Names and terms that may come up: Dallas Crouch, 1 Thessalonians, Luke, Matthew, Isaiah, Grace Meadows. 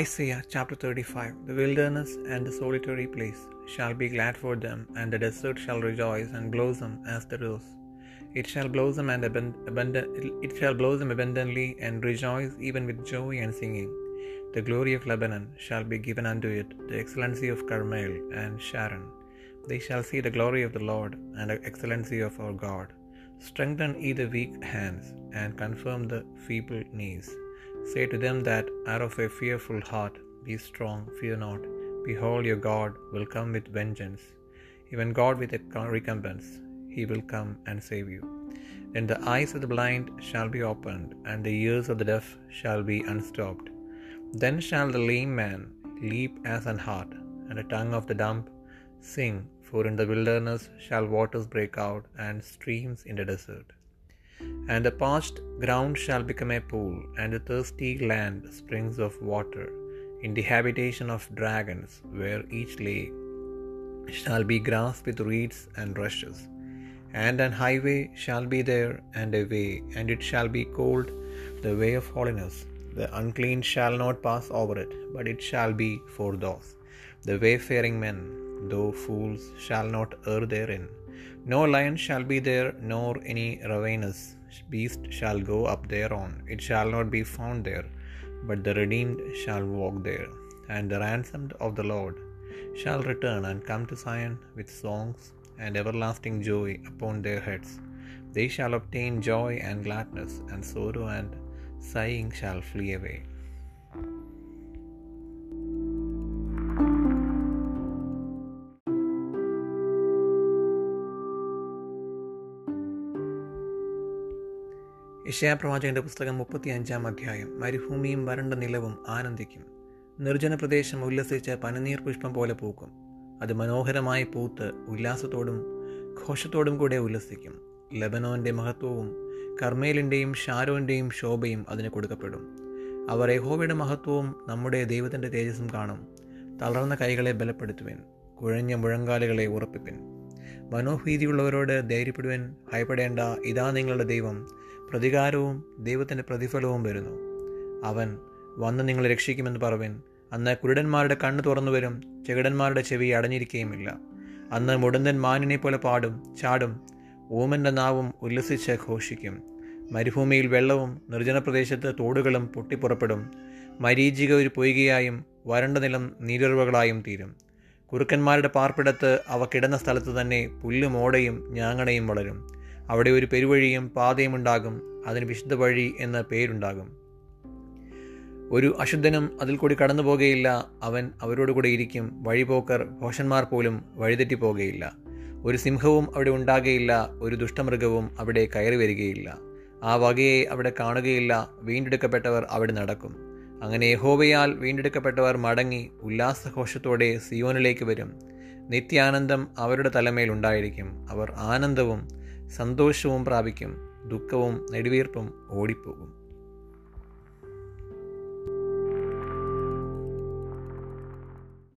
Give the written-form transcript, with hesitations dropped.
Isaiah chapter 35. The wilderness and the solitary place shall be glad for them, and the desert shall rejoice and blossom as the rose. It shall blossom abundantly and rejoice even with joy and singing. The glory of Lebanon shall be given unto it, the excellency of Carmel and Sharon. They shall see the glory of the Lord and the excellency of our God. Strengthen ye the weak hands and confirm the feeble knees. Say to them that are of a fearful heart, be strong, fear not. Behold, your God will come with vengeance, even God with a recompense. He will come and save you. Then the eyes of the blind shall be opened, and the ears of the deaf shall be unstopped. Then shall the lame man leap as an hart, and the tongue of the dumb sing, for in the wilderness shall waters break out, and streams in the desert. And the parched ground shall become a pool, and the thirsty land springs of water. In the habitation of dragons, where each lay, shall be grass with reeds and rushes. And an highway shall be there, and a way, and it shall be called the way of holiness. The unclean shall not pass over it, but it shall be for those. The wayfaring men, though fools, shall not err therein. No lion shall be there, nor any ravenous beast shall go up thereon. It shall not be found there, but the redeemed shall walk there. And the ransomed of the Lord shall return and come to Zion with songs and everlasting joy upon their heads. They shall obtain joy and gladness, and sorrow and sighing shall flee away. യശയ്യാ പ്രവാചകന്റെ പുസ്തകം 35 അധ്യായം. മരുഭൂമിയും വരണ്ട നിലവും ആനന്ദിക്കും, നിർജ്ജന പ്രദേശം ഉല്ലസിച്ച് പനിനീർ പുഷ്പം പോലെ പൂക്കും. അത് മനോഹരമായി പൂത്ത് ഉല്ലാസത്തോടും ഘോഷത്തോടും കൂടെ ഉല്ലസിക്കും. ലബനോന്റെ മഹത്വവും കർമേലിൻ്റെയും ഷാരോൻ്റെയും ശോഭയും അതിന് കൊടുക്കപ്പെടും. അവർ യഹോവയുടെ മഹത്വവും നമ്മുടെ ദൈവത്തിൻ്റെ തേജസ്സും കാണും. തളർന്ന കൈകളെ ബലപ്പെടുത്തുവൻ, കുഴഞ്ഞ മുഴങ്കാലുകളെ ഉറപ്പിപ്പൻ. മനോഭീതിയുള്ളവരോട് ധൈര്യപ്പെടുവൻ, ഭയപ്പെടേണ്ട, ഇതാ നിങ്ങളുടെ ദൈവം. പ്രതികാരവും ദൈവത്തിൻ്റെ പ്രതിഫലവും വരുന്നു. അവൻ വന്ന് നിങ്ങളെ രക്ഷിക്കുമെന്ന് പറവൻ. അന്ന് കുരുടന്മാരുടെ കണ്ണ് തുറന്നു വരും, ചെകിടന്മാരുടെ ചെവി അടഞ്ഞിരിക്കുകയുമില്ല. അന്ന് മുടന്തൻ മാനിനെ പോലെ പാടും, ചാടും. ഓമൻ്റെ നാവും ഉല്ലസിച്ച് ഘോഷിക്കും. മരുഭൂമിയിൽ വെള്ളവും നിർജ്ജനപ്രദേശത്ത് തോടുകളും പൊട്ടിപ്പുറപ്പെടും. മരീചിക ഒരു പൊയ്കയായും വരണ്ട നിലം നീരുറവകളായും തീരും. കുറുക്കന്മാരുടെ പാർപ്പിടത്ത് അവ കിടന്ന സ്ഥലത്ത് തന്നെ പുല്ലും ഓടയും ഞാങ്ങണയും വളരും. അവിടെ ഒരു പെരുവഴിയും പാതയും ഉണ്ടാകും, അതിന് വിശുദ്ധ വഴി എന്ന പേരുണ്ടാകും. ഒരു അശുദ്ധനും അതിൽ കൂടി കടന്നു പോകുകയില്ല, അവൻ അവരോട് കൂടെ ഇരിക്കും. വഴിപോക്കർ ഭോഷന്മാർ പോലും വഴിതെറ്റി പോകുകയില്ല. ഒരു സിംഹവും അവിടെ ഉണ്ടാകുകയില്ല, ഒരു ദുഷ്ടമൃഗവും അവിടെ കയറി വരികയില്ല. ആ വകയെ അവിടെ കാണുകയില്ല, വീണ്ടെടുക്കപ്പെട്ടവർ അവിടെ നടക്കും. അങ്ങനെ യഹോവയാൽ വീണ്ടെടുക്കപ്പെട്ടവർ മടങ്ങി ഉല്ലാസഘോഷത്തോടെ സിയോനിലേക്ക് വരും. നിത്യാനന്ദം അവരുടെ തലമേൽ ഉണ്ടായിരിക്കും. അവർ ആനന്ദവും സന്തോഷവും പ്രാപിക്കും, ദുഃഖവും നെടുവീർപ്പും ഓടിപ്പോകും.